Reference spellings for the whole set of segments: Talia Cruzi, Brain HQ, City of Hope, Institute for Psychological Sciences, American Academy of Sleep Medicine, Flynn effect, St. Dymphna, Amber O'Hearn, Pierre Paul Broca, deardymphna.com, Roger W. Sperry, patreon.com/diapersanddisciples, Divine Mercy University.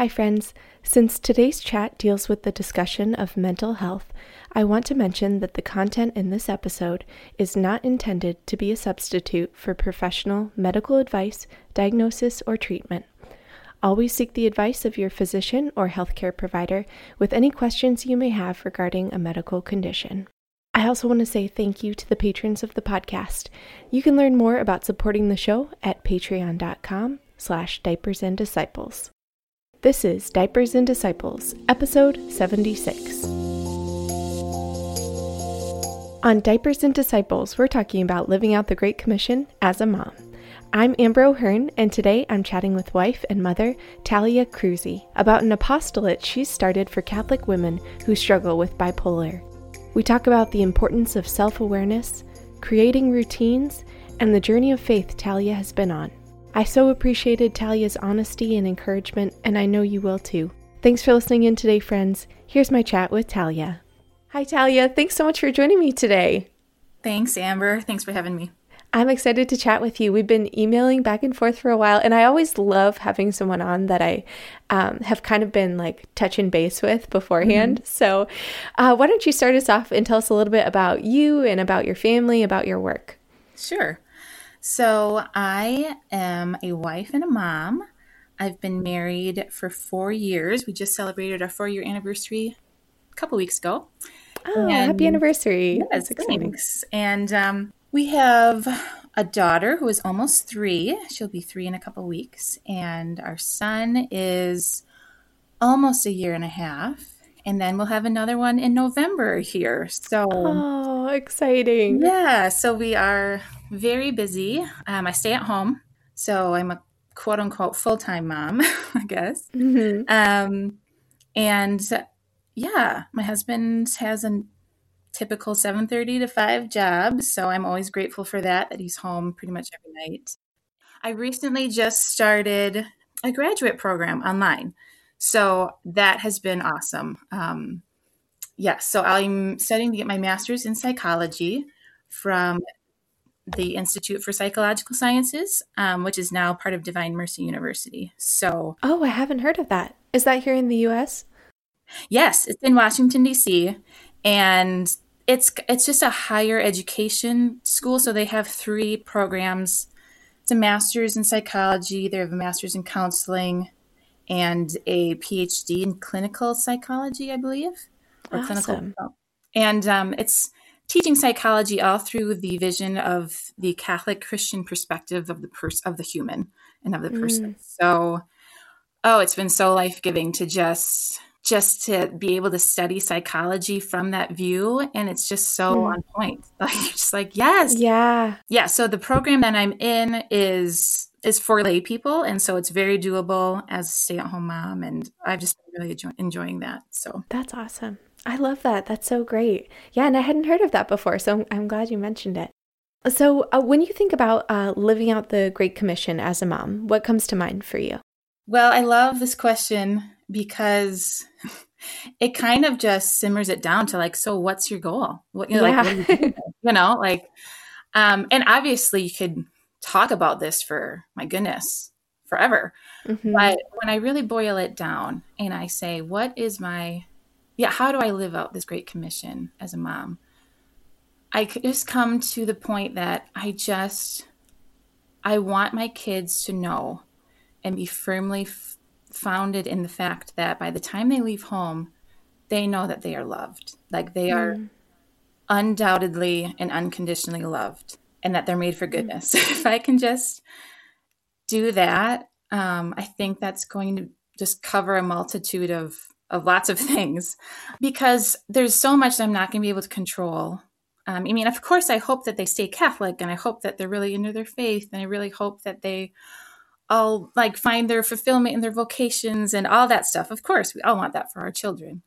Hi friends, since today's chat deals with the discussion of mental health, I want to mention that the content in this episode is not intended to be a substitute for professional medical advice, diagnosis, or treatment. Always seek the advice of your physician or healthcare provider with any questions you may have regarding a medical condition. I also want to say thank you to the patrons of the podcast. You can learn more about supporting the show at patreon.com/diapersanddisciples. This is Diapers and Disciples, episode 76. On Diapers and Disciples, we're talking about living out the Great Commission as a mom. I'm Amber O'Hearn, and today I'm chatting with wife and mother, Talia Cruzi, about an apostolate she's started for Catholic women who struggle with bipolar. We talk about the importance of self-awareness, creating routines, and the journey of faith Talia has been on. I so appreciated Talia's honesty and encouragement, and I know you will too. Thanks for listening in today, friends. Here's my chat with Talia. Hi, Talia. Thanks so much for joining me today. Thanks, Amber. Thanks for having me. I'm excited to chat with you. We've been emailing back and forth for a while, and I always love having someone on that I have kind of been like touching base with beforehand. Mm-hmm. So why don't you start us off and tell us a little bit about you and about your family, about your work? Sure. So I am a wife and a mom. I've been married for 4 years. We just celebrated our 4-year anniversary a couple weeks ago. Oh, and happy anniversary. Yes, that's exciting. Thanks. And we have a daughter who is almost 3. She'll be 3 in a couple weeks. And our son is almost a year and a half. And then we'll have another one in November here. So, oh, exciting. Yeah. So we are very busy. I stay at home. So I'm a quote unquote full-time mom, I guess. Mm-hmm. And yeah, my husband has a typical 7:30 to 5 job. So I'm always grateful for that he's home pretty much every night. I recently just started a graduate program online. So that has been awesome. So I'm studying to get my master's in psychology from the Institute for Psychological Sciences, which is now part of Divine Mercy University. So, oh, I haven't heard of that. Is that here in the U.S.? Yes, it's in Washington, D.C., and it's just a higher education school. So they have 3 programs. It's a master's in psychology. They have a master's in counseling, and a PhD in clinical psychology, I believe. Or awesome. Clinical. And it's teaching psychology all through the vision of the Catholic Christian perspective of the human and of the person. So, it's been so life-giving to just to be able to study psychology from that view. And it's just so on point. Like, you're just like, yes. Yeah. Yeah. So the program that I'm in is for lay people. And so it's very doable as a stay-at-home mom. And I've just been really enjoying that. So that's awesome. I love that. That's so great. Yeah. And I hadn't heard of that before. So I'm glad you mentioned it. So when you think about living out the Great Commission as a mom, what comes to mind for you? Well, I love this question because it kind of just simmers it down to like, so what's your goal? And obviously you could talk about this for, my goodness, forever. Mm-hmm. But when I really boil it down and I say, how do I live out this Great Commission as a mom? I just come to the point that I want my kids to know and be firmly founded in the fact that by the time they leave home, they know that they are loved. Like they are undoubtedly and unconditionally loved. And that they're made for goodness. If I can just do that, I think that's going to just cover a multitude of lots of things, because there's so much that I'm not going to be able to control. I mean, of course, I hope that they stay Catholic, and I hope that they're really into their faith, and I really hope that they all like find their fulfillment in their vocations and all that stuff. Of course, we all want that for our children,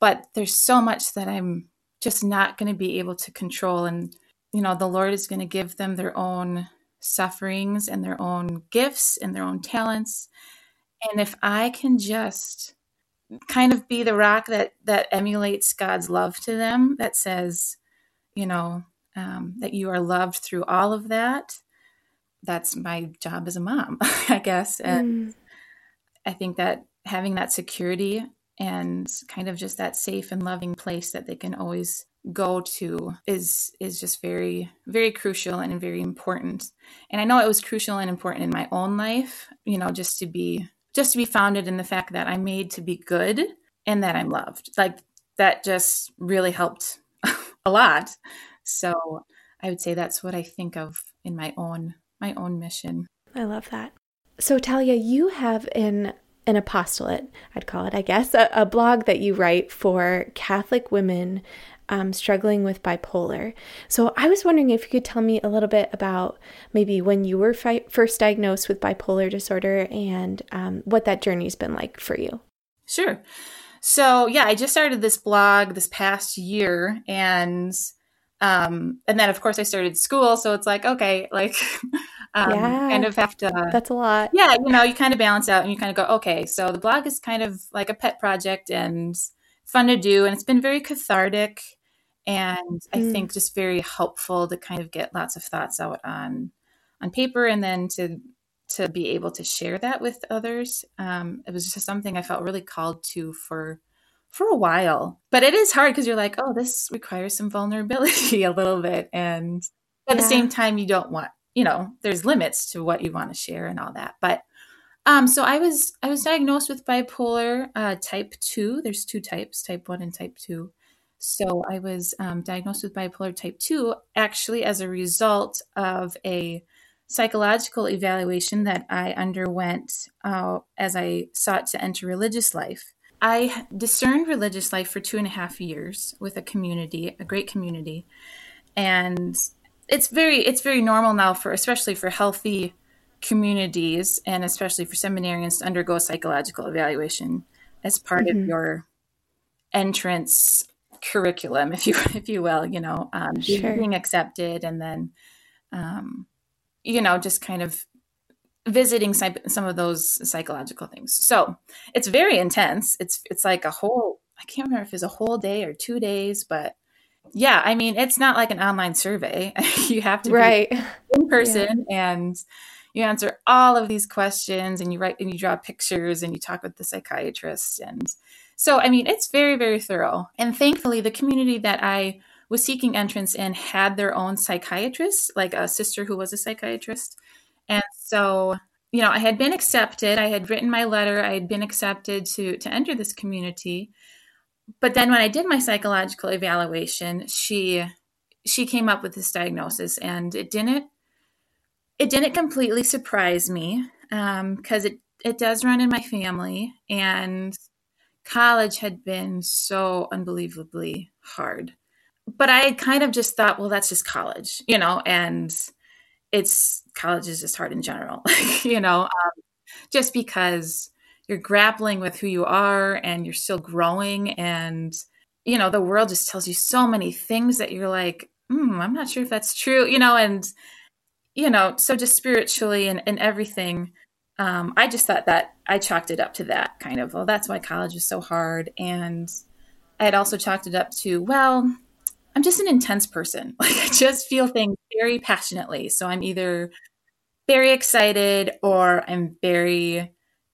but there's so much that I'm just not going to be able to control. And you know, the Lord is going to give them their own sufferings and their own gifts and their own talents. And if I can just kind of be the rock that emulates God's love to them, that says, that you are loved through all of that, that's my job as a mom, I guess. And I think that having that security and kind of just that safe and loving place that they can always go to is just very, very crucial and very important. And I know it was crucial and important in my own life, you know, just to be founded in the fact that I'm made to be good and that I'm loved. Like, that just really helped a lot. So I would say that's what I think of in my own mission. I love that. So Talia, you have an apostolate, I'd call it, I guess, a blog that you write for Catholic women struggling with bipolar. So I was wondering if you could tell me a little bit about maybe when you were first diagnosed with bipolar disorder and what that journey's been like for you. Sure. So yeah, I just started this blog this past year, and then of course I started school. So it's like, okay, like kind of have to, that's a lot. Yeah. You know, you kind of balance out and you kind of go, okay, so the blog is kind of like a pet project and fun to do. And it's been very cathartic and I think just very helpful to kind of get lots of thoughts out on paper and then to be able to share that with others. It was just something I felt really called to for a while, but it is hard because you're like, oh, this requires some vulnerability a little bit. And at the same time, you don't want, you know, there's limits to what you want to share and all that. But so I was diagnosed with bipolar type 2. There's two types, type 1 and type 2. So I was diagnosed with bipolar type 2, actually, as a result of a psychological evaluation that I underwent as I sought to enter religious life. I discerned religious life for 2.5 years with a great community. And it's very normal now for, especially for healthy communities and especially for seminarians, to undergo psychological evaluation as part of your entrance curriculum, if you will, you know, being accepted and then, you know, just kind of visiting some of those psychological things. So it's very intense. It's like a whole, I can't remember if it's a whole day or 2 days, but yeah, I mean, it's not like an online survey. You have to be in person and you answer all of these questions and you write and you draw pictures and you talk with the psychiatrist. And so, I mean, it's very, very thorough. And thankfully the community that I was seeking entrance in had their own psychiatrist, like a sister who was a psychiatrist. And so, you know, I had been accepted. I had written my letter. I had been accepted to enter this community. But then when I did my psychological evaluation, she came up with this diagnosis, and it didn't completely surprise me, because it does run in my family, and college had been so unbelievably hard. But I kind of just thought, well, that's just college, you know, and college is just hard in general, you know, just because you're grappling with who you are and you're still growing. And, you know, the world just tells you so many things that you're like, I'm not sure if that's true, you know, and, you know, so just spiritually and everything. I just thought that I chalked it up to that kind of, well, that's why college is so hard. And I had also chalked it up to, well, I'm just an intense person. Like, I just feel things very passionately. So I'm either very excited or I'm very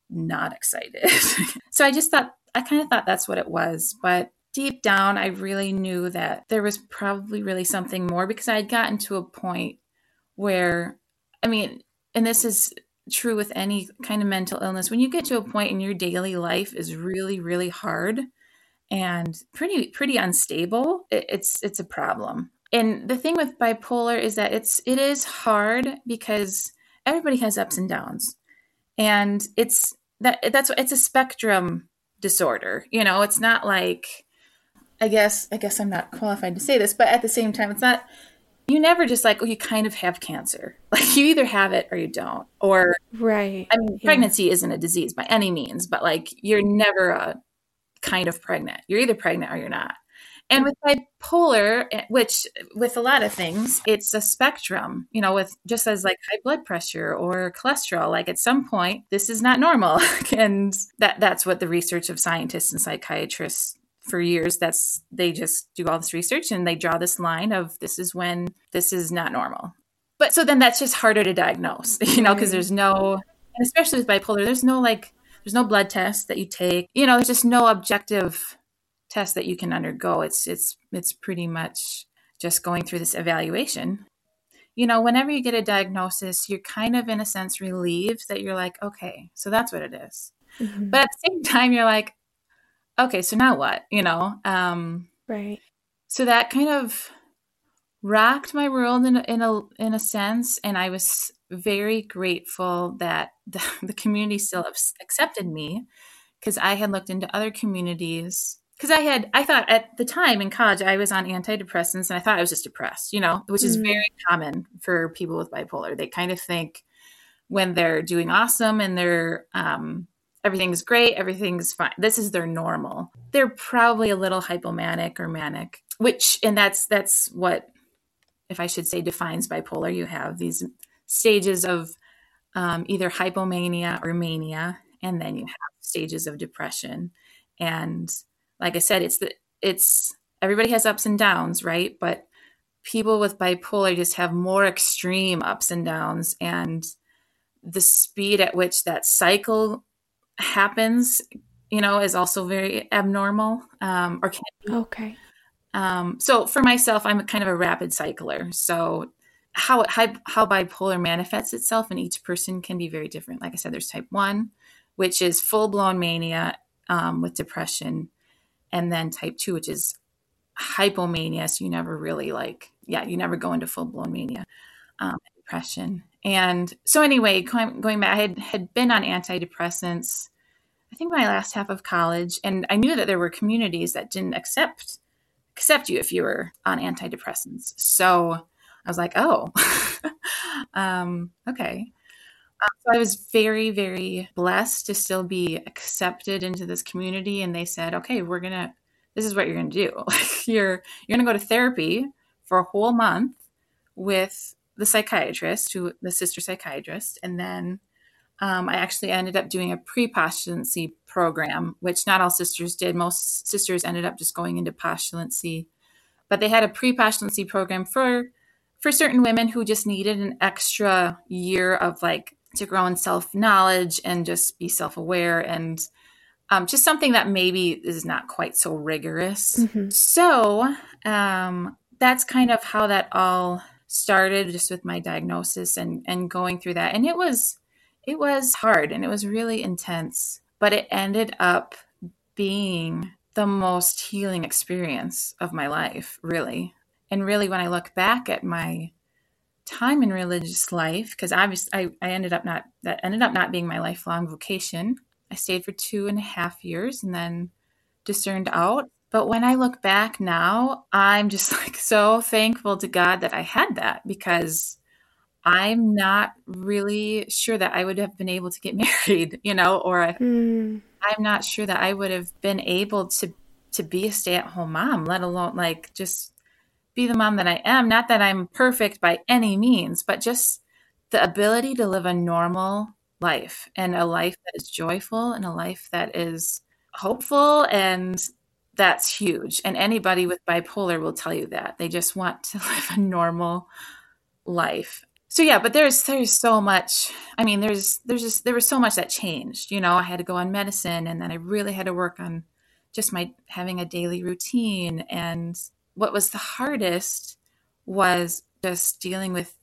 not excited. So I kind of thought that's what it was. But deep down, I really knew that there was probably really something more, because I had gotten to a point where, I mean, and this is true with any kind of mental illness, when you get to a point in your daily life is really, really hard and pretty unstable, it's a problem. And the thing with bipolar is that it is hard because everybody has ups and downs, and it's a spectrum disorder. You know, it's not like, I guess I'm not qualified to say this, but at the same time, it's not, you never just like, oh, you kind of have cancer. Like, you either have it or you don't, or, right. I mean, pregnancy isn't a disease by any means, but like, you're never a kind of pregnant. You're either pregnant or you're not. And with bipolar, which with a lot of things, it's a spectrum, you know, with just as like high blood pressure or cholesterol, like at some point, this is not normal. And that's what the research of scientists and psychiatrists for years, they just do all this research and they draw this line of, this is when this is not normal. But so then that's just harder to diagnose, you know, because there's no, and especially with bipolar, there's no like There's no blood test that you take. You know, there's just no objective test that you can undergo. It's pretty much just going through this evaluation. You know, whenever you get a diagnosis, you're kind of in a sense relieved that you're like, okay, so that's what it is. Mm-hmm. But at the same time, you're like, okay, so now what? You know? Right. So that kind of rocked my world in a sense. And I was very grateful that the community still accepted me, because I had looked into other communities. Because I thought at the time in college, I was on antidepressants and I thought I was just depressed, you know, which is very common for people with bipolar. They kind of think when they're doing awesome and they're, everything's great, everything's fine, this is their normal. They're probably a little hypomanic or manic, which, and that's what, if I should say, defines bipolar. You have these stages of either hypomania or mania, and then you have stages of depression. And like I said, it's everybody has ups and downs, right? But people with bipolar just have more extreme ups and downs, and the speed at which that cycle happens, you know, is also very abnormal, or can be. Okay. So for myself, I'm a kind of a rapid cycler. So how bipolar manifests itself in each person can be very different. Like I said, there's type 1, which is full blown mania, with depression, and then type 2, which is hypomania. So you never really you never go into full blown mania, depression. And so anyway, going back, I had been on antidepressants, I think my last half of college. And I knew that there were communities that didn't accept you if you were on antidepressants. So I was like, oh, okay. So I was very, very blessed to still be accepted into this community. And they said, okay, this is what you're going to do. You're going to go to therapy for a whole month with the psychiatrist, who the sister psychiatrist. And then I actually ended up doing a pre-postulancy program, which not all sisters did. Most sisters ended up just going into postulancy, but they had a pre-postulancy program for certain women who just needed an extra year of to grow in self-knowledge and just be self-aware, and just something that maybe is not quite so rigorous. Mm-hmm. So that's kind of how that all started, just with my diagnosis and going through that. And it was hard and it was really intense, but it ended up being the most healing experience of my life, really. And really, when I look back at my time in religious life, because obviously that ended up not being my lifelong vocation. I stayed for 2.5 years and then discerned out. But when I look back now, I'm just so thankful to God that I had that, because I'm not really sure that I would have been able to get married, you know, or I'm not sure that I would have been able to be a stay-at-home mom, let alone just be the mom that I am. Not that I'm perfect by any means, but just the ability to live a normal life, and a life that is joyful, and a life that is hopeful, and that's huge. And anybody with bipolar will tell you that. They just want to live a normal life. So yeah, but there's so much. I mean, there was so much that changed. You know, I had to go on medicine, and then I really had to work on just my having a daily routine. And what was the hardest was just dealing with,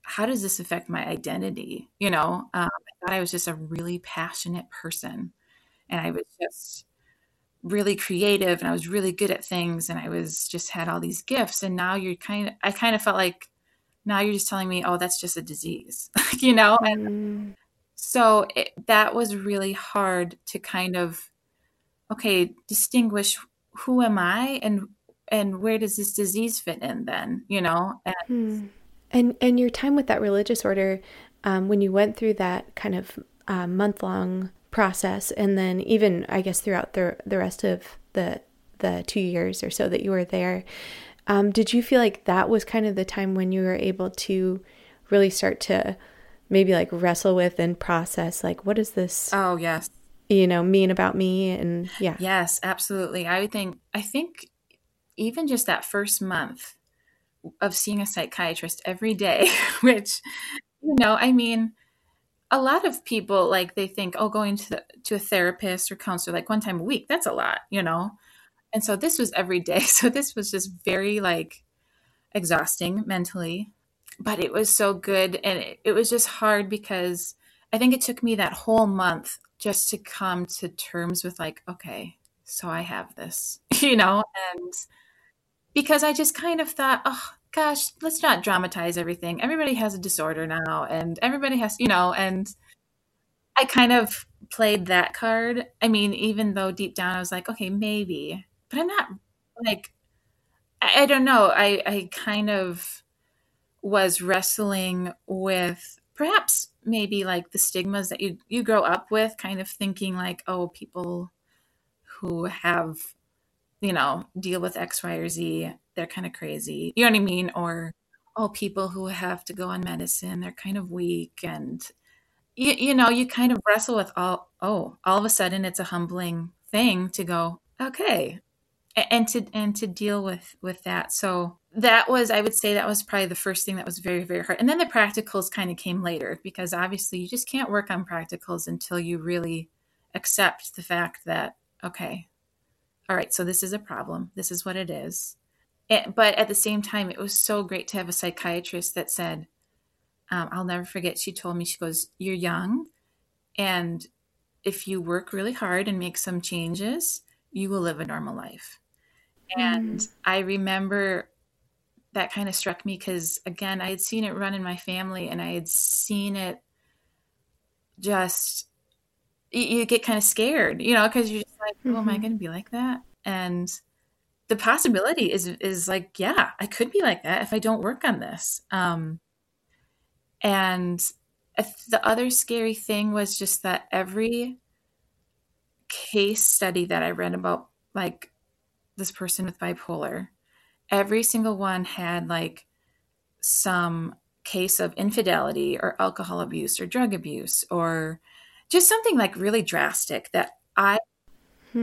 how does this affect my identity? You know, I thought I was just a really passionate person, and I was just really creative, and I was really good at things, and I was just had all these gifts. And now I kind of felt like, now you're just telling me, oh, that's just a disease, you know? And so that was really hard to kind of, okay, distinguish who am I and where does this disease fit in then, you know? And your time with that religious order, when you went through that kind of month-long process, and then even I guess throughout the rest of the 2 years or so that you were there, did you feel like that was kind of the time when you were able to really start to maybe wrestle with and process what does this mean about me? And yes, absolutely. I think even just that first month of seeing a psychiatrist every day, which, you know, I mean, a lot of people, like, they think, oh, going to a therapist or counselor, like, one time a week, that's a lot, you know? And so this was every day. So this was just very, like, exhausting mentally, but it was so good. And it was just hard because I think it took me that whole month just to come to terms with, like, okay, so I have this, you know? And because I just kind of thought, oh, gosh, let's not dramatize everything. Everybody has a disorder now, and everybody has, you know, and I kind of played that card. I mean, even though deep down I was like, okay, maybe, but I'm not, like, I don't know. I kind of was wrestling with perhaps maybe like the stigmas that you grow up with, kind of thinking like, oh, people who have, you know, deal with X, Y, or Z, they're kind of crazy. You know what I mean? Or, oh, people who have to go on medicine, they're kind of weak. And, you know, you kind of wrestle with all of a sudden it's a humbling thing to go, okay. And to deal with that. So that was, I would say that was probably the first thing that was very, very hard. And then the practicals kind of came later, because obviously you just can't work on practicals until you really accept the fact that, okay, all right, so this is a problem. This is what it is. But at the same time, it was so great to have a psychiatrist that said, I'll never forget, she told me, she goes, you're young, and if you work really hard and make some changes, you will live a normal life. Mm. And I remember that kind of struck me because, again, I had seen it run in my family, and I had seen it just, you get kind of scared, you know, because you're just like, oh, am I going to be like that? And the possibility is like, yeah, I could be like that if I don't work on this. And the other scary thing was just that every case study that I read about, like, this person with bipolar, every single one had, like, some case of infidelity or alcohol abuse or drug abuse or just something, like, really drastic that I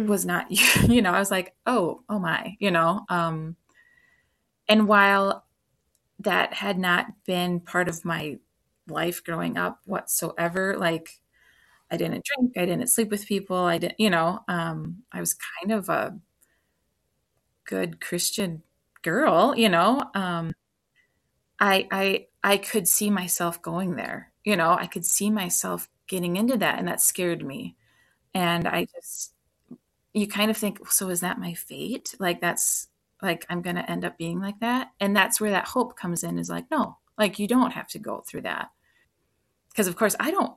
was not, you know, I was like, oh my, you know? And while that had not been part of my life growing up whatsoever, like, I didn't drink, I didn't sleep with people, I didn't, you know, I was kind of a good Christian girl, you know, I could see myself going there, you know, I could see myself getting into that, and that scared me. And I just, you kind of think, so is that my fate? Like, that's like, I'm going to end up being like that. And that's where that hope comes in, is like, no, like, you don't have to go through that. Cause of course I don't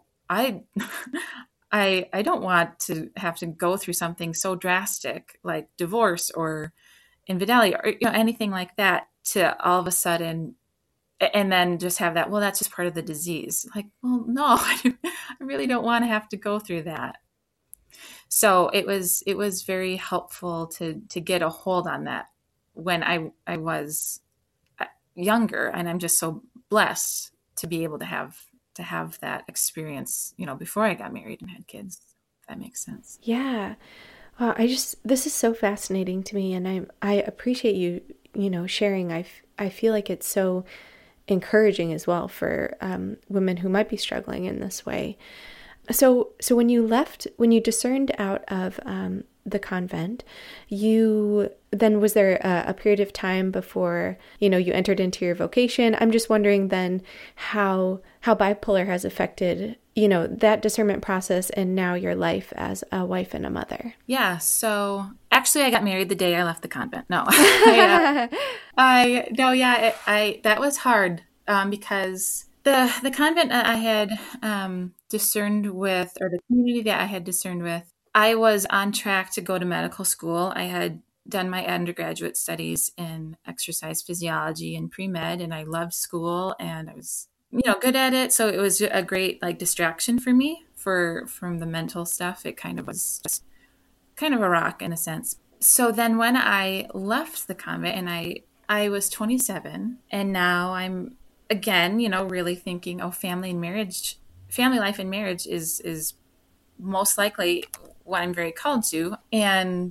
want to have to go through something so drastic like divorce or infidelity or, you know, anything like that to all of a sudden, and then just have that, well, that's just part of the disease. Like, well, no, I really don't want to have to go through that. So it was very helpful to get a hold on that when I was younger, and I'm just so blessed to be able to have that experience, you know, before I got married and had kids, if that makes sense. Yeah. Wow, this is so fascinating to me, and I appreciate you, you know, sharing. I feel like it's so encouraging as well for women who might be struggling in this way. So when you discerned out of the convent, you then, was there a period of time before, you know, you entered into your vocation? I'm just wondering then how bipolar has affected, you know, that discernment process and now your life as a wife and a mother. Yeah. So actually I got married the day I left the convent. No, that was hard because the convent I had discerned with, or the community that I had discerned with, I was on track to go to medical school. I had done my undergraduate studies in exercise physiology and pre-med, and I loved school, and I was, you know, good at it. So it was a great, like, distraction for me from the mental stuff. It kind of was just kind of a rock in a sense. So then when I left the convent, and I was 27, and now I'm, again, you know, really thinking, oh, family life and marriage is most likely what I'm very called to. And,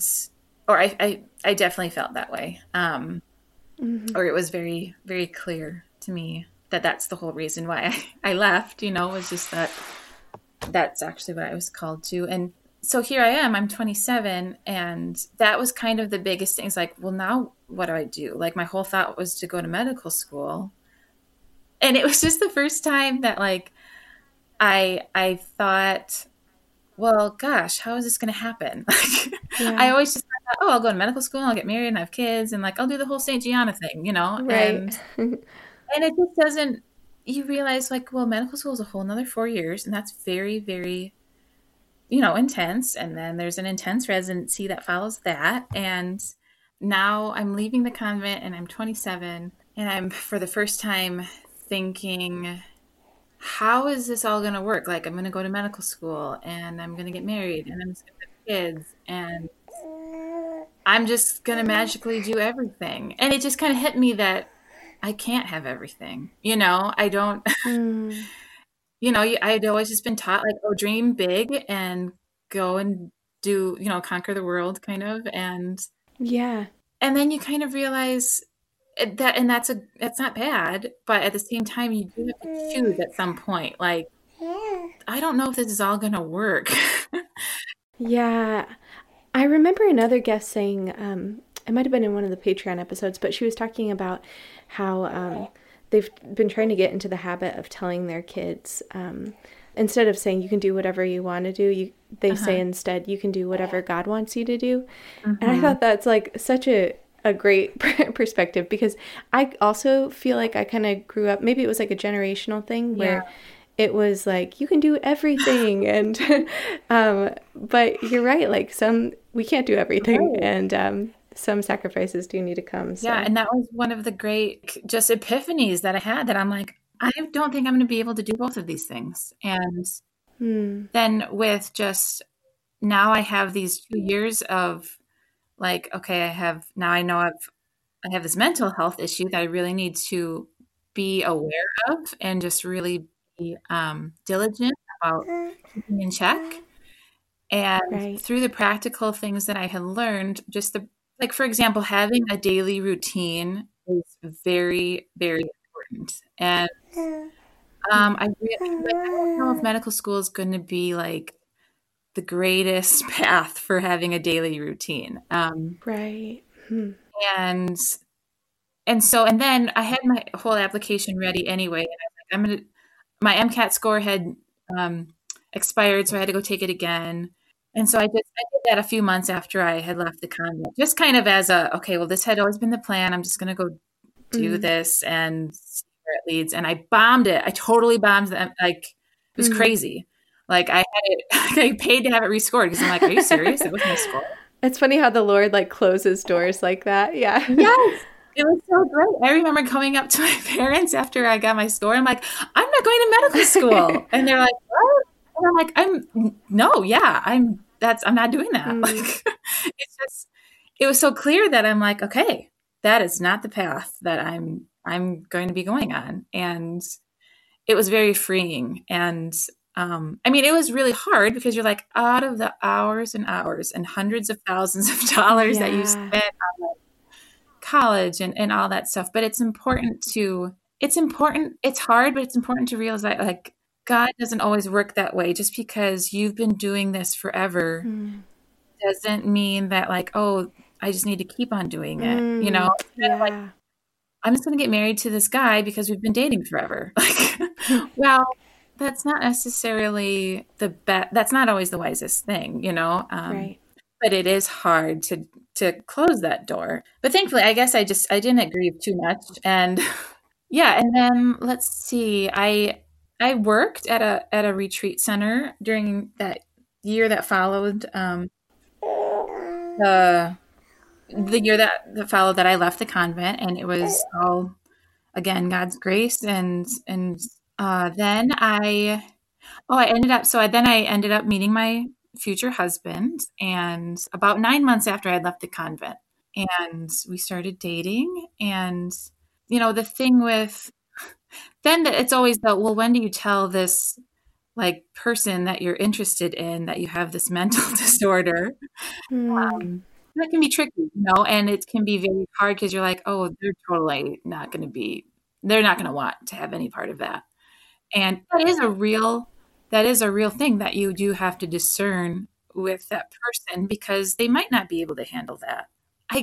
or I definitely felt that way. Or it was very, very clear to me that that's the whole reason why I left, you know, was just that That's actually what I was called to. And so here I am, I'm 27. And that was kind of the biggest thing. It's like, well, now what do I do? Like, my whole thought was to go to medical school. And it was just the first time that, like, I thought, well, gosh, how is this going to happen? Like, yeah. I always just thought, oh, I'll go to medical school, and I'll get married and have kids. And like, I'll do the whole St. Gianna thing, you know? Right. And it just doesn't, you realize, like, well, medical school is a whole nother 4 years. And that's very, very, you know, intense. And then there's an intense residency that follows that. And now I'm leaving the convent and I'm 27. And I'm, for the first time, thinking, how is this all going to work? Like, I'm going to go to medical school and I'm going to get married and I'm just going to have kids and I'm just going to magically do everything. And it just kind of hit me that I can't have everything. You know, I don't, you know, I'd always just been taught, like, oh, dream big and go and do, you know, conquer the world kind of. And yeah. And then you kind of realize that, and that's not bad, but at the same time, you do have to choose at some point. Like, I don't know if this is all going to work. Yeah. I remember another guest saying, it might have been in one of the Patreon episodes, but she was talking about how they've been trying to get into the habit of telling their kids, instead of saying you can do whatever you want to do, they uh-huh. say instead you can do whatever God wants you to do. Uh-huh. And I thought that's, like, such a great perspective, because I also feel like I kind of grew up, maybe it was like a generational thing where it was like, you can do everything. And, but you're right. Like, we can't do everything. Right. And, some sacrifices do need to come. So. Yeah. And that was one of the great just epiphanies that I had, that I'm like, I don't think I'm going to be able to do both of these things. And then with just, now I have these 2 years of, like, okay, I have this mental health issue that I really need to be aware of and just really be diligent about keeping in check. And through the practical things that I had learned, just like, for example, having a daily routine is very, very important. And I don't know if medical school is going to be, like, the greatest path for having a daily routine. And so, and then I had my whole application ready anyway. And I was like, my MCAT score had expired, so I had to go take it again. And so I did that a few months after I had left the convent, just kind of as okay, well, this had always been the plan. I'm just going to go do this and see where it leads. And I bombed it. I totally bombed them. Like, it was crazy. Like, I had it, I paid to have it rescored, because I'm like, are you serious? That was my score. It's funny how the Lord, like, closes doors like that. Yeah. Yes. It was so great. I remember coming up to my parents after I got my score. I'm like, I'm not going to medical school. And they're like, what? And I'm like, I'm not doing that. Like, it was so clear that I'm like, okay, that is not the path that I'm going to be going on. And it was very freeing. And, I mean, it was really hard, because you're like, out of the hours and hours and hundreds of thousands of dollars that you spent on, like, college and all that stuff. But it's hard, but it's important to realize that, like, God doesn't always work that way. Just because you've been doing this forever doesn't mean that, like, oh, I just need to keep on doing it. You know, like, I'm just going to get married to this guy because we've been dating forever. Like, well, that's not necessarily the best. That's not always the wisest thing, you know? But it is hard to close that door. But thankfully, I guess I didn't grieve too much. And yeah. And then let's see, I worked at a retreat center during that year that followed, the year that followed that I left the convent, and it was all, again, God's grace then I ended up meeting my future husband, and about 9 months after I had left the convent, and we started dating. And, you know, the thing with then that it's always the, well, when do you tell this, like, person that you're interested in that you have this mental disorder? That can be tricky, you know, and it can be very hard, because you're like, oh, they're not going to want to have any part of that. And that is a real that is a real thing that you do have to discern with that person, because they might not be able to handle that.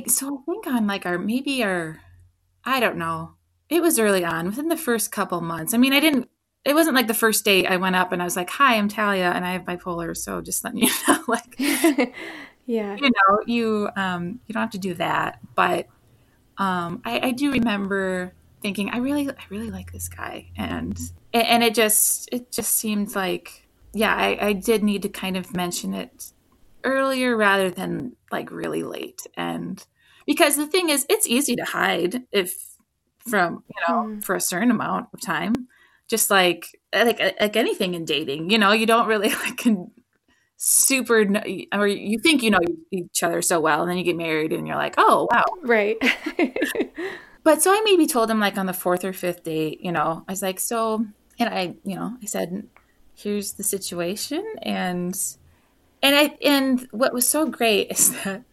So I think on like I don't know. It was early on, within the first couple months. I mean, it wasn't like the first date I went up and I was like, hi, I'm Talia and I have bipolar. So just letting you know, like, yeah, you don't have to do that. But I do remember thinking, I really like this guy. And it just seemed like, yeah, I did need to kind of mention it earlier rather than like really late. And because the thing is, it's easy to hide for a certain amount of time, just like anything in dating, you don't really or you think, each other so well, and then you get married and you're like, oh, wow. Right. But so I maybe told him like on the fourth or fifth date, I was like, I said, here's the situation. And what was so great is that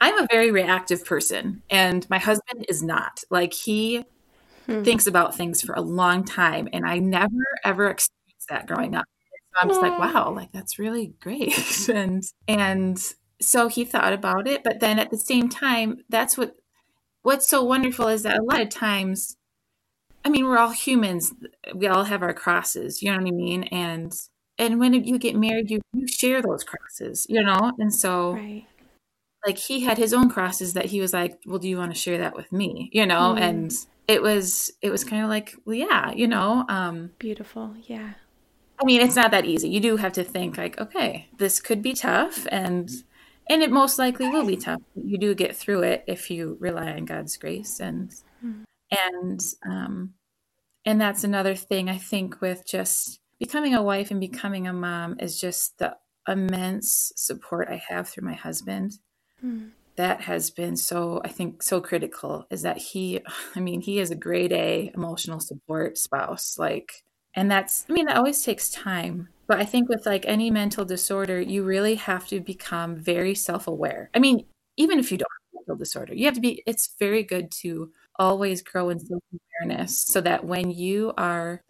I'm a very reactive person and my husband is not. Like, he thinks about things for a long time, and I never ever experienced that growing up. So I'm just like, wow, like that's really great. And so he thought about it, but then at the same time, that's what's so wonderful is that a lot of times, I mean, we're all humans. We all have our crosses, you know what I mean? And when you get married, you share those crosses, And so right. Like, he had his own crosses that he was like, well, do you want to share that with me? And it was kind of like, well, yeah, beautiful. Yeah. I mean, it's not that easy. You do have to think like, okay, this could be tough, and it most likely will be tough. You do get through it if you rely on God's grace. And that's another thing I think with just becoming a wife and becoming a mom is just the immense support I have through my husband. That has been so, I think, so critical, is that he is a grade A emotional support spouse. Like, and that always takes time. But I think with like any mental disorder, you really have to become very self-aware. I mean, even if you don't have a mental disorder, it's very good to always grow in self-awareness, so that when you are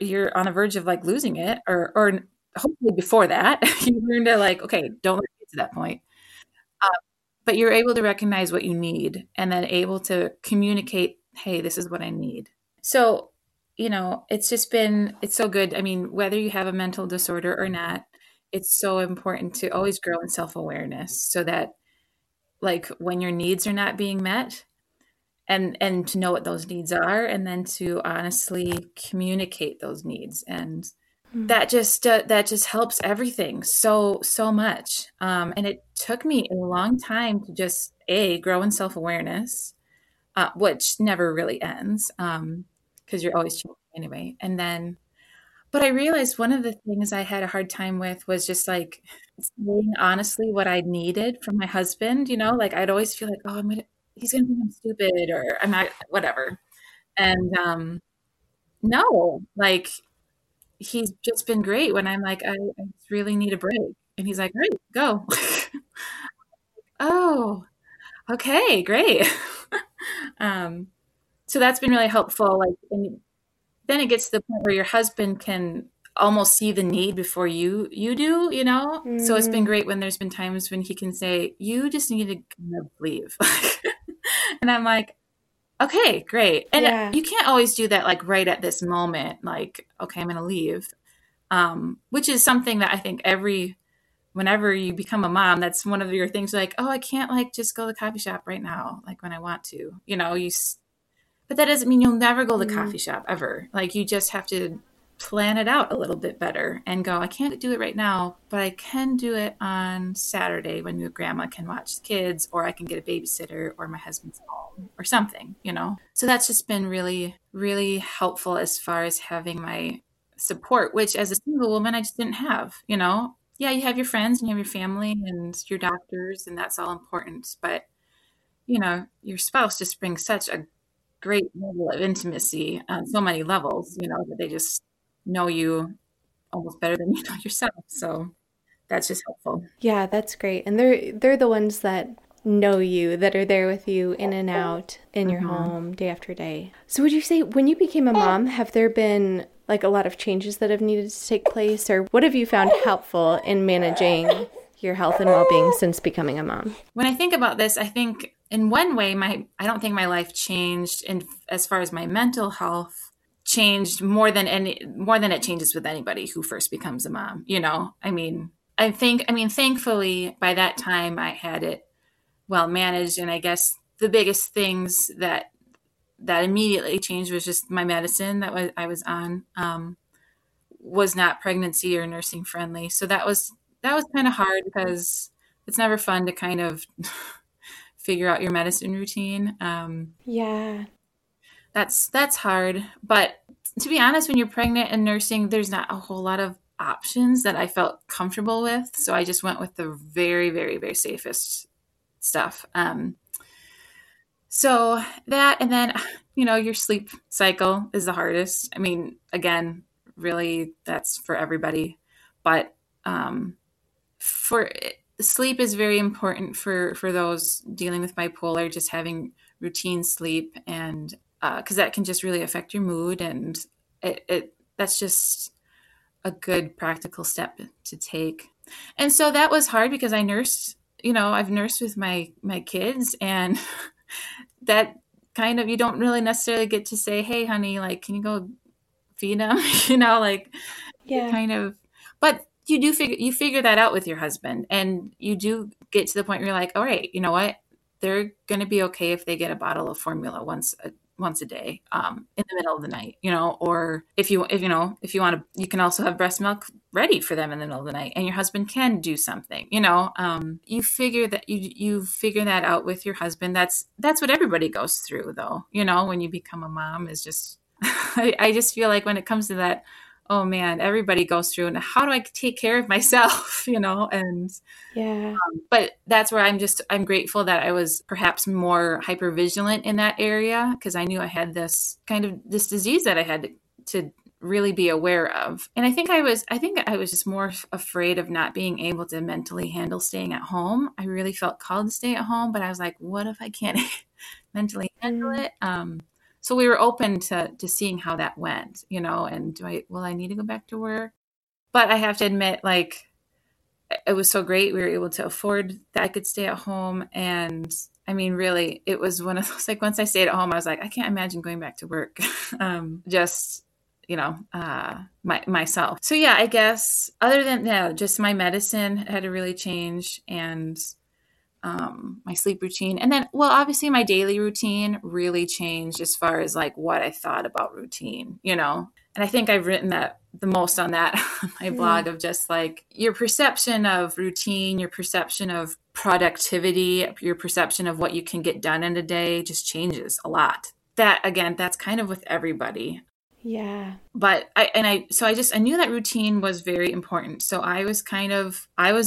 you're on the verge of like losing it, or hopefully before that, you learn to like, okay, don't let it get to that point. But you're able to recognize what you need, and then able to communicate, hey, this is what I need. So, it's so good. I mean, whether you have a mental disorder or not, it's so important to always grow in self-awareness, so that like when your needs are not being met, and to know what those needs are, and then to honestly communicate those needs. And that just helps everything so much. And it took me a long time to just grow in self-awareness, which never really ends, because you're always changing anyway. And then, but I realized one of the things I had a hard time with was just like saying honestly what I needed from my husband. Like, I'd always feel like, oh, he's going to think I'm stupid, or I'm not, whatever. And no, like, he's just been great when I'm like, I really need a break. And he's like, great, go. Oh, okay, great. So that's been really helpful. Like, and then it gets to the point where your husband can almost see the need before you do, So it's been great when there's been times when he can say, you just need to kind of leave. And I'm like, okay, great. And you can't always do that like right at this moment, like, okay, I'm going to leave, which is something that I think whenever you become a mom, that's one of your things, like, oh, I can't like just go to the coffee shop right now, like when I want to, but that doesn't mean you'll never go to the coffee shop ever. Like, you just have to plan it out a little bit better and go, I can't do it right now, but I can do it on Saturday when your grandma can watch the kids, or I can get a babysitter, or my husband's home, or something, So that's just been really, really helpful as far as having my support, which as a single woman, I just didn't have, Yeah, you have your friends and you have your family and your doctors, and that's all important. But, your spouse just brings such a great level of intimacy on so many levels, that they just know you almost better than you know yourself. So that's just helpful. Yeah, that's great. And they're the ones that know you, that are there with you in and out in your home day after day. So would you say when you became a mom, have there been like a lot of changes that have needed to take place, or what have you found helpful in managing your health and well-being since becoming a mom? When I think about this, I think in one way, I don't think my life changed in as far as my mental health changed more than it changes with anybody who first becomes a mom. You know, I mean, thankfully by that time I had it well managed, and I guess the biggest things that immediately changed was just my medicine I was on was not pregnancy or nursing friendly. So that was kind of hard because it's never fun to kind of figure out your medicine routine. Yeah. That's hard. But to be honest, when you're pregnant and nursing, there's not a whole lot of options that I felt comfortable with. So I just went with the very, very, very safest stuff. So that, and then, you know, your sleep cycle is the hardest. I mean, again, really that's for everybody, but for sleep is very important for those dealing with bipolar, just having routine sleep, and because that can just really affect your mood, and that's just a good practical step to take. And so that was hard because I nursed, you know, I've nursed with my kids, and that kind of, you don't really necessarily get to say, hey, honey, like, can you go feed them? You know, like, yeah, kind of, but you do figure that out with your husband, and you do get to the point where you're like, all right, you know what, they're going to be okay if they get a bottle of formula once a day in the middle of the night, you know, or if you want to, you can also have breast milk ready for them in the middle of the night, and your husband can do something, you know, you figure that out with your husband. That's what everybody goes through though. You know, when you become a mom is just, I just feel like when it comes to that, oh man, everybody goes through, and how do I take care of myself, you know? And yeah, but that's where I'm grateful that I was perhaps more hypervigilant in that area, because I knew I had this disease that I had to really be aware of. And I think I was just more afraid of not being able to mentally handle staying at home. I really felt called to stay at home, but I was like, what if I can't mentally handle it? So we were open to seeing how that went, you know, and will I need to go back to work? But I have to admit, like, it was so great. We were able to afford that I could stay at home. And I mean, really, it was one of those, like, once I stayed at home, I was like, I can't imagine going back to work. Just, you know, myself. So yeah, I guess other than that, just my medicine had to really change, and my sleep routine. And then, well, obviously my daily routine really changed as far as like what I thought about routine, you know? And I think I've written that the most on that, on my blog, of just like your perception of routine, your perception of productivity, your perception of what you can get done in a day just changes a lot. That, again, that's kind of with everybody. Yeah. But I knew that routine was very important. So I was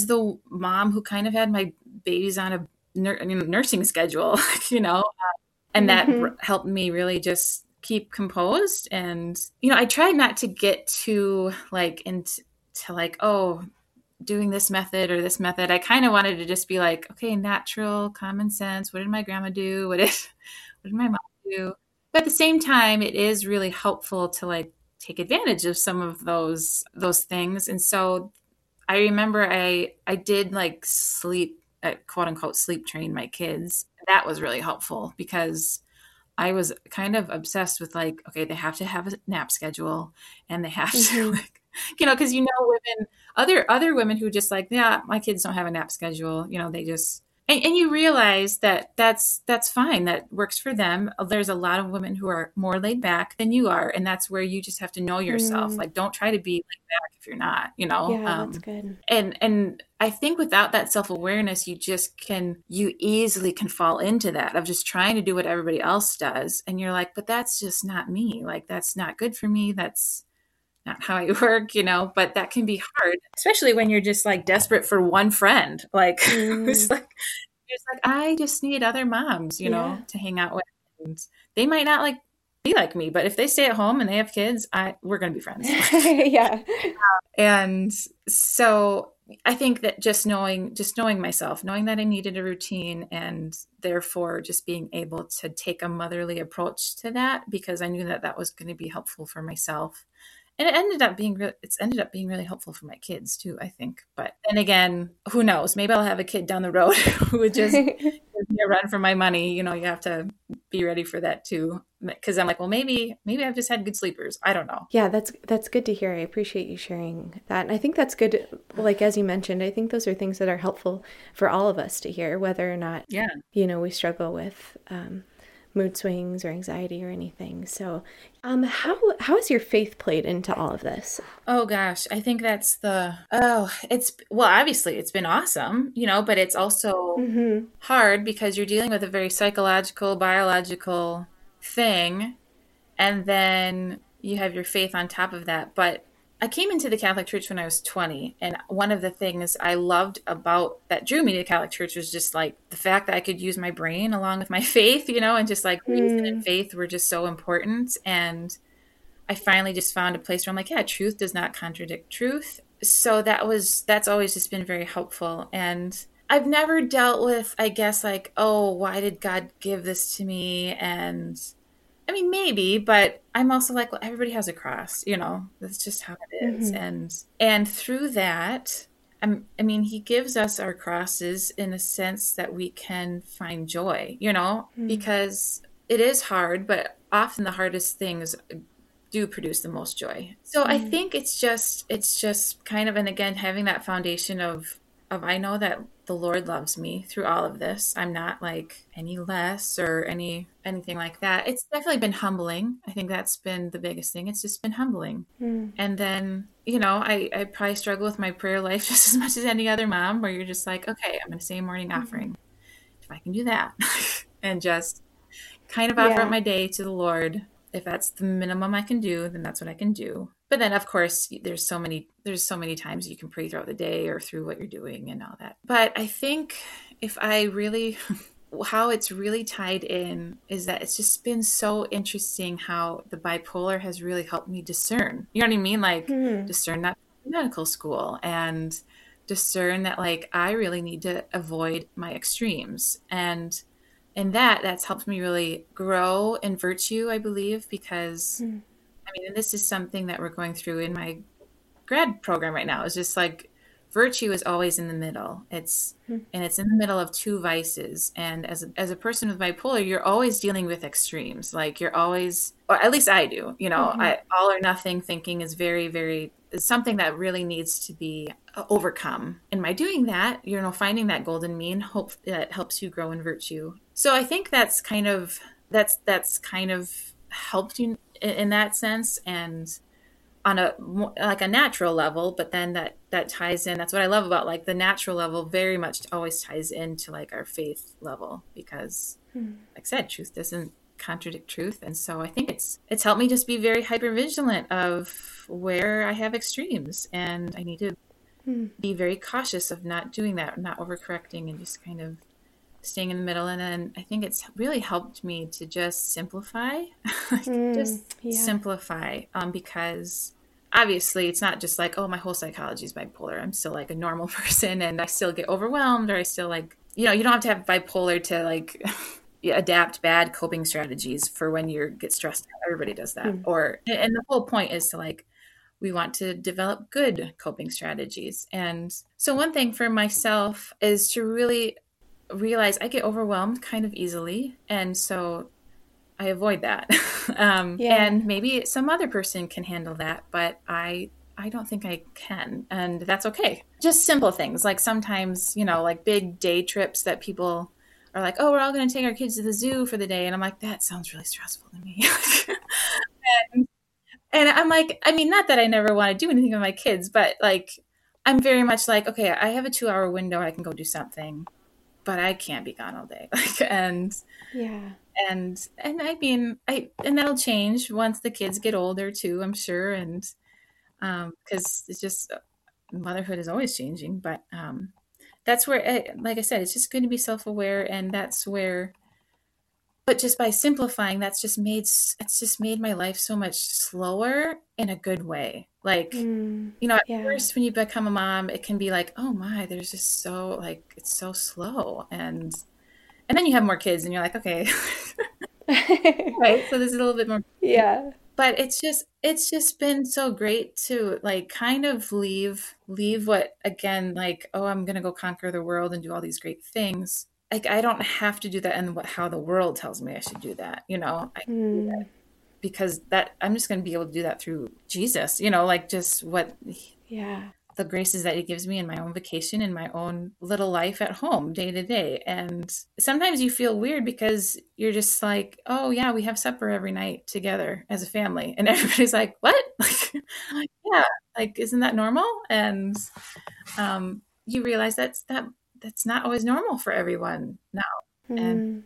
the mom who kind of had my babies on a nursing schedule, you know, and that helped me really just keep composed. And, you know, I tried not to get too like into like, oh, doing this method or this method. I kind of wanted to just be like, okay, natural, common sense. What did my grandma do? What did my mom do? But at the same time, it is really helpful to like take advantage of some of those things. And so I remember I did like sleep, quote unquote, sleep train my kids. That was really helpful because I was kind of obsessed with like, okay, they have to have a nap schedule, and they have to, like, you know, 'cause you know, women, other women who just like, yeah, my kids don't have a nap schedule. You know, they just, and you realize that that's fine. That works for them. There's a lot of women who are more laid back than you are. And that's where you just have to know yourself. Like, don't try to be laid back if you're not, you know? Yeah, that's good. And I think without that self-awareness, you easily can fall into that of just trying to do what everybody else does. And you're like, but that's just not me. Like, that's not good for me. That's not how I work, you know, but that can be hard, especially when you're just like desperate for one friend, like, who's like, it's like, I just need other moms, you know, to hang out with. And they might not like be like me, but if they stay at home and they have kids, we're going to be friends. Yeah. And so I think that just knowing myself, knowing that I needed a routine, and therefore just being able to take a motherly approach to that, because I knew that that was going to be helpful for myself. And it ended up being really helpful for my kids too, I think. But then again, who knows? Maybe I'll have a kid down the road who would just give me a run for my money. You know, you have to be ready for that too. Because I'm like, well, maybe I've just had good sleepers. I don't know. Yeah, that's good to hear. I appreciate you sharing that. And I think that's good. Like, as you mentioned, I think those are things that are helpful for all of us to hear, whether or not, you know, we struggle with mood swings or anxiety or anything. So how has your faith played into all of this? Oh gosh, I think that's obviously it's been awesome, you know, but it's also hard because you're dealing with a very psychological, biological thing. And then you have your faith on top of that. But I came into the Catholic Church when I was 20. And one of the things I loved that drew me to the Catholic Church was just like the fact that I could use my brain along with my faith, you know, and just like reason and faith were just so important. And I finally just found a place where I'm like, yeah, truth does not contradict truth. So that's always just been very helpful. And I've never dealt with, I guess, like, oh, why did God give this to me? And I mean, maybe, but I'm also like, well, everybody has a cross, you know, that's just how it is. And through that, he gives us our crosses in a sense that we can find joy, you know, because it is hard, but often the hardest things do produce the most joy. So I think it's just kind of, and again, having that foundation of I know that the Lord loves me through all of this. I'm not like any less or anything like that. It's definitely been humbling. I think that's been the biggest thing. It's just been humbling. And then, you know, I probably struggle with my prayer life just as much as any other mom, where you're just like, okay, I'm going to say a morning offering. If I can do that and just kind of offer up my day to the Lord. If that's the minimum I can do, then that's what I can do. But then, of course, there's so many times you can pray throughout the day or through what you're doing and all that. But I think how it's really tied in is that it's just been so interesting how the bipolar has really helped me discern. You know what I mean? Like discern that medical school and discern that like I really need to avoid my extremes. And in that's helped me really grow in virtue, I believe, because I mean, and this is something that we're going through in my grad program right now. It's just like virtue is always in the middle. It's in the middle of two vices. And as a person with bipolar, you're always dealing with extremes. Like you're always, or at least I do, you know, all or nothing thinking is very, very, is something that really needs to be overcome. And by doing that, you know, finding that golden mean, hope that helps you grow in virtue. So I think that's kind of helped you in that sense, and on a natural level, but then that ties in. That's what I love about like the natural level very much always ties into like our faith level, because like I said, truth doesn't contradict truth. And so I think it's helped me just be very hypervigilant of where I have extremes, and I need to be very cautious of not doing that, not overcorrecting, and just kind of staying in the middle. And then I think it's really helped me to just simplify, simplify, because obviously it's not just like, oh, my whole psychology is bipolar. I'm still like a normal person, and I still get overwhelmed, or I still like, you know, you don't have to have bipolar to like adapt bad coping strategies for when you get stressed out. Everybody does that. And the whole point is to like, we want to develop good coping strategies. And so one thing for myself is to really realize I get overwhelmed kind of easily, and so I avoid that. And maybe some other person can handle that, but I don't think I can, and that's okay. Just simple things like sometimes, you know, like big day trips that people are like, oh, we're all going to take our kids to the zoo for the day, and I'm like, that sounds really stressful to me. and I'm like, I mean, not that I never want to do anything with my kids, but like I'm very much like, okay, I have a 2-hour window, I can go do something, but I can't be gone all day. And that'll change once the kids get older too, I'm sure. And, cause it's just, motherhood is always changing, but, that's where, like I said, it's just good to be self-aware, and that's where, but just by simplifying, it's just made my life so much slower in a good way. Like, you know, at first when you become a mom, it can be like, oh my, there's just so like, it's so slow. And then you have more kids and you're like, okay, right, so this is a little bit more. Yeah. But it's just been so great to like kind of leave what, again, like, oh, I'm going to go conquer the world and do all these great things. Like, I don't have to do that and how the world tells me I should do that. You know, I can do that because that I'm just going to be able to do that through Jesus, you know, like just what, yeah, the graces that he gives me in my own vacation, in my own little life at home day to day. And sometimes you feel weird because you're just like, oh yeah, we have supper every night together as a family. And everybody's like, what? Like, yeah. Like, isn't that normal? And you realize that's not always normal for everyone now. And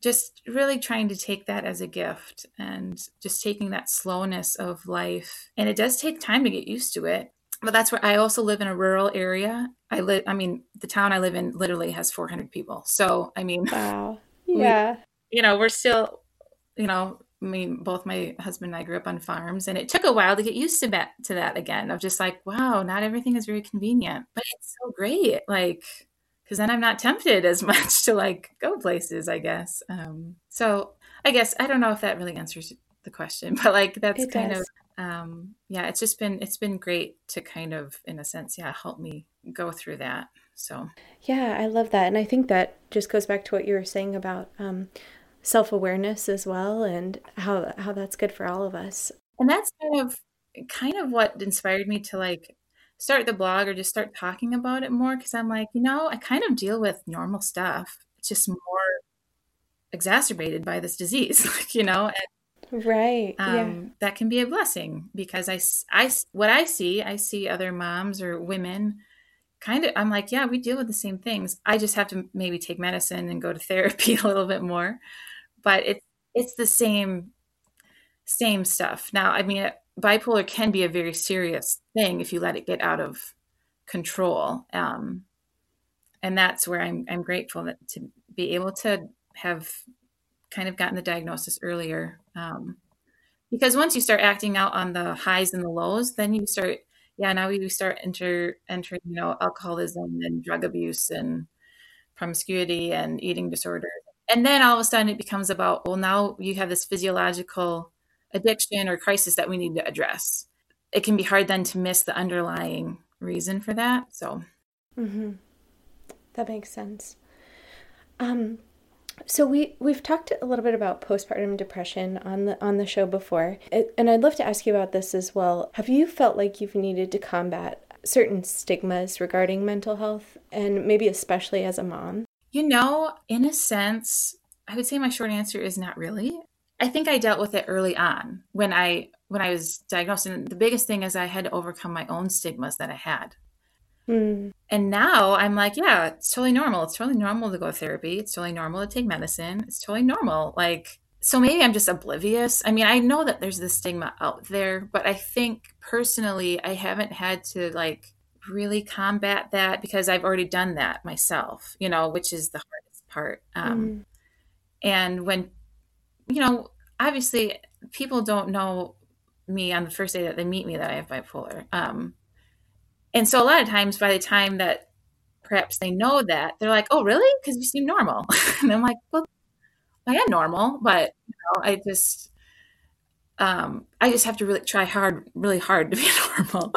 just really trying to take that as a gift and just taking that slowness of life. And it does take time to get used to it. But that's where I also live in a rural area. The town I live in literally has 400 people. So, I mean, wow. Yeah. We're still, both my husband and I grew up on farms, and it took a while to get used to that again, of just like, wow, not everything is very convenient, but it's so great. Like, because then I'm not tempted as much to like go places, I guess. So I guess, I don't know if that really answers the question, but like, that's it kind does. Of. It's been great to kind of, in a sense, help me go through that. So, yeah, I love that. And I think that just goes back to what you were saying about, self-awareness as well, and how that's good for all of us. And that's kind of what inspired me to like start the blog or just start talking about it more. 'Cause I'm like, I kind of deal with normal stuff. It's just more exacerbated by this disease, Right. That can be a blessing because I see other moms or women kind of, I'm like, yeah, we deal with the same things. I just have to maybe take medicine and go to therapy a little bit more, but it's the same stuff. Now, I mean, bipolar can be a very serious thing if you let it get out of control. And that's where I'm grateful to be able to have kind of gotten the diagnosis earlier. Because once you start acting out on the highs and the lows, then you start, now we start entering, alcoholism and drug abuse and promiscuity and eating disorder. And then all of a sudden it becomes about, well, now you have this physiological addiction or crisis that we need to address. It can be hard then to miss the underlying reason for that. So. Mm-hmm. That makes sense. So we've talked a little bit about postpartum depression on the show before, and I'd love to ask you about this as well. Have you felt like you've needed to combat certain stigmas regarding mental health, and maybe especially as a mom? In a sense, I would say my short answer is not really. I think I dealt with it early on when I was diagnosed, and the biggest thing is I had to overcome my own stigmas that I had. And now I'm like, yeah, it's totally normal. It's totally normal to go to therapy. It's totally normal to take medicine. It's totally normal. Like, so maybe I'm just oblivious. I mean, I know that there's this stigma out there, but I think personally, I haven't had to like really combat that because I've already done that myself, which is the hardest part. And when, obviously people don't know me on the first day that they meet me that I have bipolar. And so a lot of times by the time that perhaps they know that, they're like, oh, really? Because you seem normal. And I'm like, well, I am normal, but I just have to really try really hard to be normal.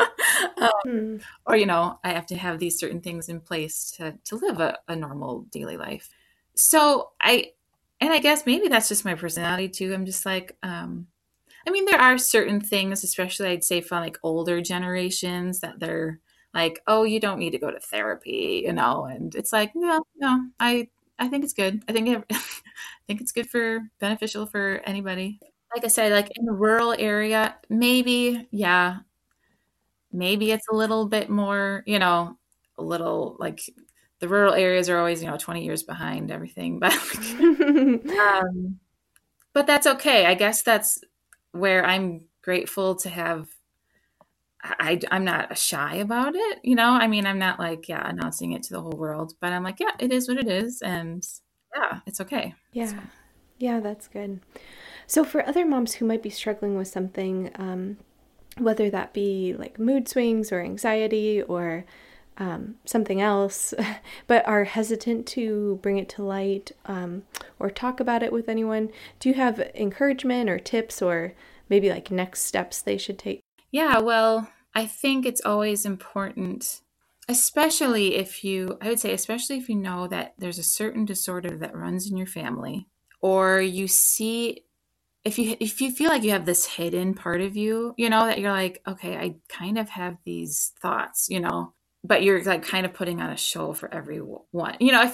Or, I have to have these certain things in place to live a normal daily life. So I guess maybe that's just my personality too. I'm just like, there are certain things, especially I'd say from like older generations that they're like, oh, you don't need to go to therapy, and it's like, no, I think it's good. I think it's good beneficial for anybody. Like I said, like in the rural area, maybe it's a little bit more, a little like the rural areas are always, 20 years behind everything, but, but that's okay. I guess that's where I'm grateful to have, I'm not shy about it. I'm not like, announcing it to the whole world, but I'm like, it is what it is. And it's okay. Yeah. So. Yeah, that's good. So for other moms who might be struggling with something, whether that be like mood swings or anxiety or something else, but are hesitant to bring it to light or talk about it with anyone. Do you have encouragement or tips or maybe like next steps they should take? Yeah, well, I think it's always important, especially if you know that there's a certain disorder that runs in your family, or you see, if you feel like you have this hidden part of you, you know, that you're like, okay, I kind of have these thoughts, you know, but you're like kind of putting on a show for everyone, you know,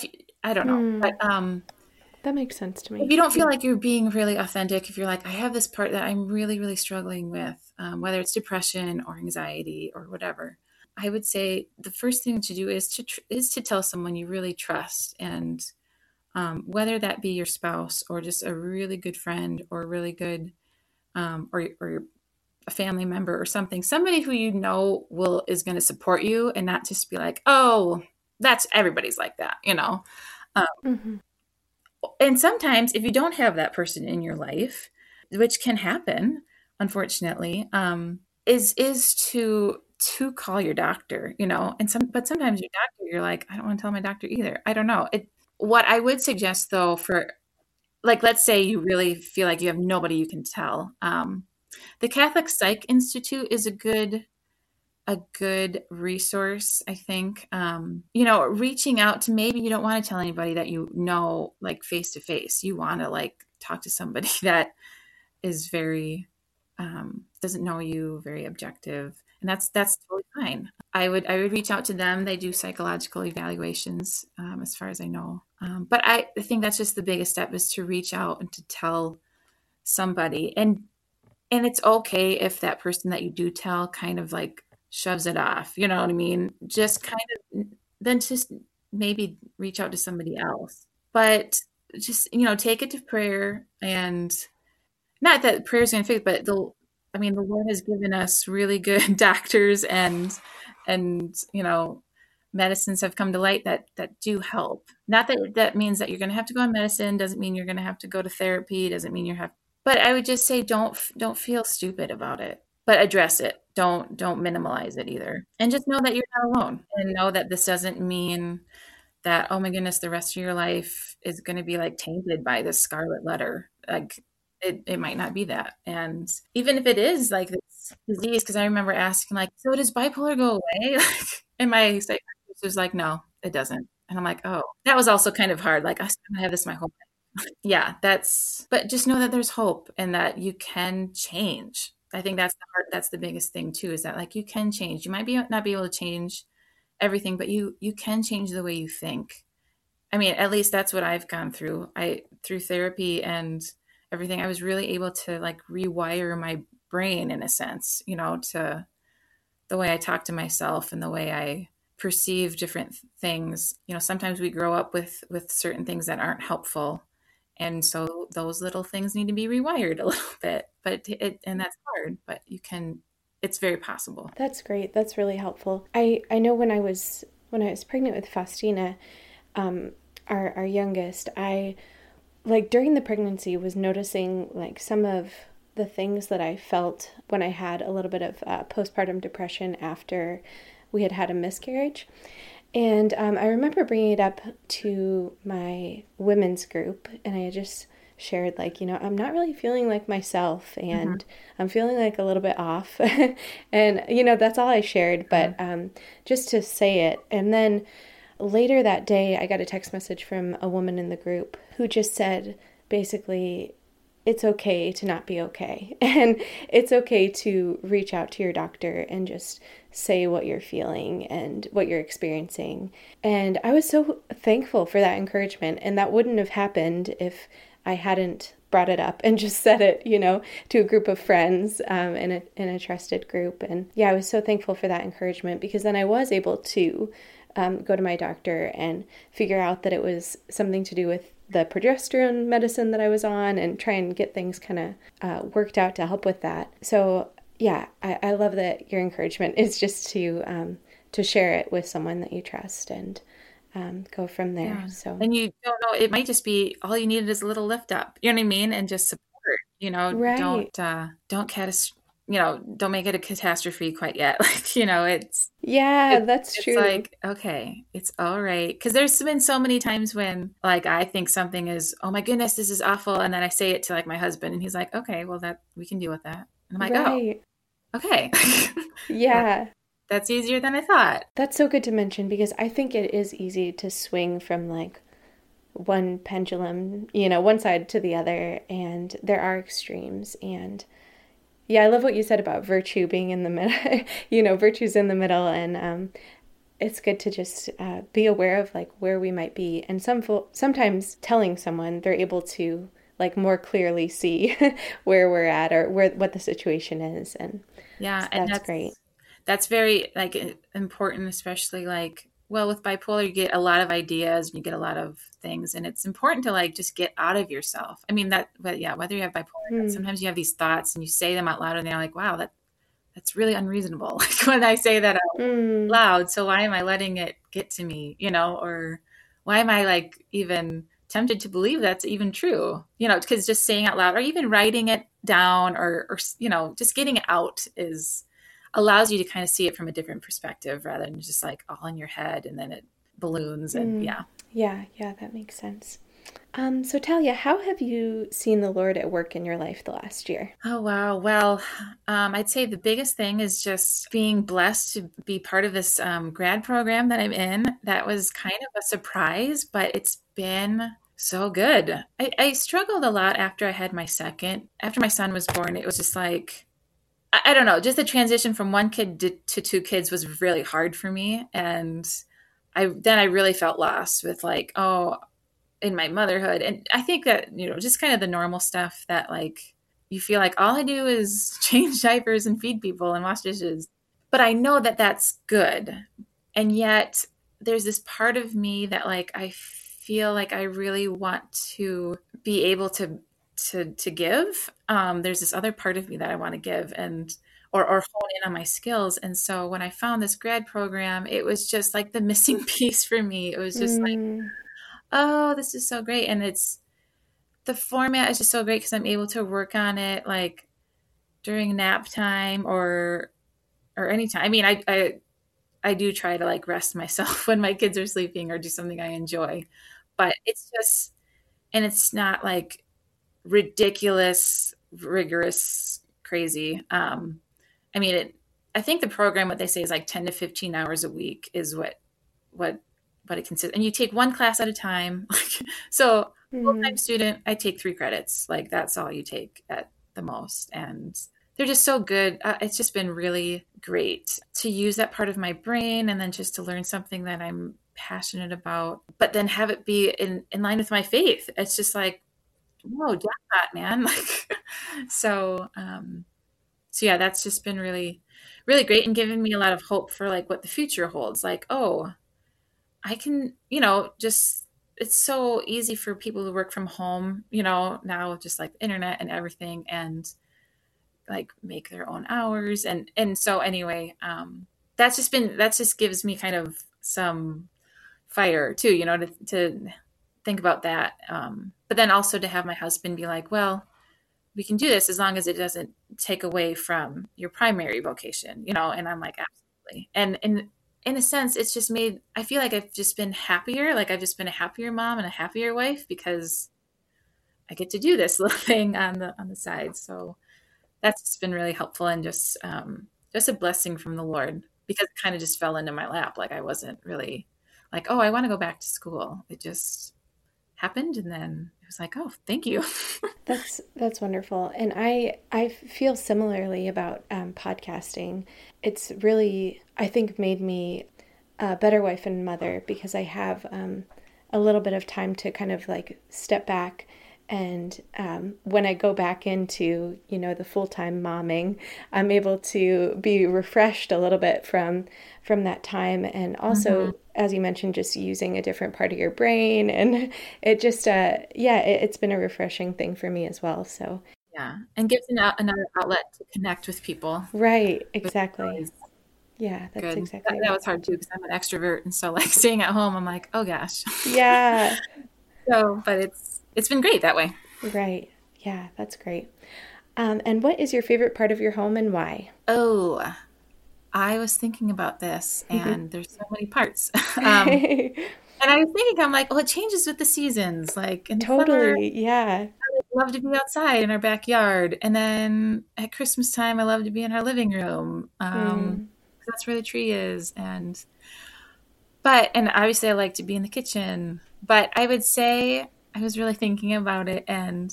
that makes sense to me. If you don't feel like you're being really authentic, if you're like, I have this part that I'm really, really struggling with, whether it's depression or anxiety or whatever, I would say the first thing to do is to tell someone you really trust. And whether that be your spouse or just a really good friend or really good or a family member or something, somebody who you know is going to support you and not just be like, oh, that's everybody's like that, you know. Mm-hmm. And sometimes if you don't have that person in your life, which can happen, unfortunately, is to call your doctor, you know, but sometimes your doctor, you're like, I don't want to tell my doctor either. I don't know. What I would suggest though, for like, let's say you really feel like you have nobody you can tell. The Catholic Psych Institute is a good resource, I think, you know, reaching out to, maybe you don't want to tell anybody that you know, like face to face, you want to like talk to somebody that is very, doesn't know you, very objective. And that's totally fine. I would reach out to them. They do psychological evaluations, as far as I know. But I think that's just the biggest step, is to reach out and to tell somebody. And it's okay if that person that you do tell kind of like shoves it off, you know what I mean? Just kind of, then just maybe reach out to somebody else. But just, you know, take it to prayer, and not that prayer is going to fix it, but the Lord has given us really good doctors and, you know, medicines have come to light that do help. Not that means that you're going to have to go on medicine. Doesn't mean you're going to have to go to therapy. Doesn't mean you have, but I would just say, don't feel stupid about it, but address it. Don't minimalize it either. And just know that you're not alone, and know that this doesn't mean that, oh my goodness, the rest of your life is going to be like tainted by this scarlet letter. Like, It might not be that. And even if it is like this disease, because I remember asking, like, so does bipolar go away? Like, and my psychiatrist was like, no, it doesn't. And I'm like, oh, that was also kind of hard. Like, I'm going to have this my whole life. Yeah, but just know that there's hope and that you can change. I think that's the biggest thing too, is that like you can change. You might not be able to change everything, but you can change the way you think. I mean, at least that's what I've gone through. Through therapy and everything, I was really able to like rewire my brain in a sense, you know, to the way I talk to myself and the way I perceive different things. You know, sometimes we grow up with certain things that aren't helpful. And so those little things need to be rewired a little bit, but that's hard, but it's very possible. That's great. That's really helpful. I know when I was pregnant with Faustina, our youngest, I like during the pregnancy was noticing like some of the things that I felt when I had a little bit of postpartum depression after we had a miscarriage. And I remember bringing it up to my women's group, and I just shared like, you know, I'm not really feeling like myself, and mm-hmm. I'm feeling like a little bit off and, you know, that's all I shared, but just to say it. And then later that day, I got a text message from a woman in the group who just said, basically, it's okay to not be okay. And it's okay to reach out to your doctor and just say what you're feeling and what you're experiencing. And I was so thankful for that encouragement. And that wouldn't have happened if I hadn't brought it up and just said it, you know, to a group of friends in a trusted group. And yeah, I was so thankful for that encouragement, because then I was able to go to my doctor and figure out that it was something to do with the progesterone medicine that I was on, and try and get things kind of worked out to help with that. So yeah, I love that your encouragement is just to share it with someone that you trust and go from there. Yeah. So, and you don't know, it might just be all you needed is a little lift up, you know what I mean? And just support, you know, right. Don't you know, don't make it a catastrophe quite yet. Like, you know, it's... Yeah, that's true. It's like, okay, it's all right. Because there's been so many times when, like, I think something is, oh my goodness, this is awful. And then I say it to, like, my husband and he's like, okay, well, that we can deal with that. And I'm like, oh, okay. Yeah. That's easier than I thought. That's so good to mention, because I think it is easy to swing from, like, one pendulum, you know, one side to the other, and there are extremes. And yeah, I love what you said about virtue being in the middle, you know, virtue's in the middle. And it's good to just be aware of, like, where we might be. And sometimes telling someone, they're able to, like, more clearly see where we're at or what the situation is. And yeah, so that's great. That's very, like, important, especially, like, well, with bipolar, you get a lot of ideas and you get a lot of things, and it's important to, like, just get out of yourself. I mean, whether you have bipolar, sometimes you have these thoughts and you say them out loud and they're like, wow, that's really unreasonable. Like, when I say that out loud, so why am I letting it get to me, you know, or why am I, like, even tempted to believe that's even true, you know, because just saying out loud or even writing it down or, you know, just getting it out allows you to kind of see it from a different perspective rather than just, like, all in your head and then it balloons and yeah. Yeah, that makes sense. So Talia, how have you seen the Lord at work in your life the last year? Oh, wow. Well, I'd say the biggest thing is just being blessed to be part of this grad program that I'm in. That was kind of a surprise, but it's been so good. I struggled a lot after my son was born. It was just like, I don't know, just the transition from one kid to two kids was really hard for me. And I really felt lost with, like, oh, in my motherhood. And I think that, you know, just kind of the normal stuff that, like, you feel like all I do is change diapers and feed people and wash dishes. But I know that that's good. And yet there's this part of me that, like, I feel like I really want to be able to give. There's this other part of me that I want to give and or hone in on my skills. And so when I found this grad program, it was just like the missing piece for me. It was just like, oh, this is so great. And the format is just so great because I'm able to work on it, like, during nap time or anytime. I mean, I do try to, like, rest myself when my kids are sleeping or do something I enjoy, but it's not, like, ridiculous, rigorous, crazy. I mean, I think the program, what they say is, like, 10 to 15 hours a week is what it consists. And you take one class at a time. So full-time student, I take 3 credits. Like, that's all you take at the most. And they're just so good. It's just been really great to use that part of my brain and then just to learn something that I'm passionate about, but then have it be in line with my faith. It's just like, whoa, jackpot, man. Like, so yeah, that's just been really, really great and given me a lot of hope for, like, what the future holds. Like, oh, I can, you know, just, it's so easy for people to work from home, you know, now with just, like, the internet and everything, and, like, make their own hours. And so anyway, that just gives me kind of some fire too, you know, to think about that. But then also to have my husband be like, well, we can do this as long as it doesn't take away from your primary vocation, you know? And I'm like, absolutely. And in a sense, it's just made, I feel like I've just been happier. Like, I've just been a happier mom and a happier wife because I get to do this little thing on the side. So that's just been really helpful and just a blessing from the Lord, because it kind of just fell into my lap. Like, I wasn't really like, oh, I want to go back to school. It just happened. And then it was like, oh, thank you. That's wonderful. And I feel similarly about podcasting. It's really, I think, made me a better wife and mother because I have a little bit of time to kind of, like, step back. And when I go back into, you know, the full-time momming, I'm able to be refreshed a little bit from that time. And also, as you mentioned, just using a different part of your brain. And it just, it's been a refreshing thing for me as well. So yeah, and gives another outlet to connect with people. Right, exactly. Yeah, that's good. Exactly. That was hard too, because I'm an extrovert. And so, like, staying at home, I'm like, oh gosh. Yeah. But it's been great that way. Right. Yeah, that's great. And what is your favorite part of your home and why? Oh, I was thinking about this, and there's so many parts. And I was thinking, I'm like, well, it changes with the seasons. Like, in summer, yeah. I love to be outside in our backyard. And then at Christmas time, I love to be in our living room. That's where the tree is. And obviously I like to be in the kitchen. But I would say, I was really thinking about it, and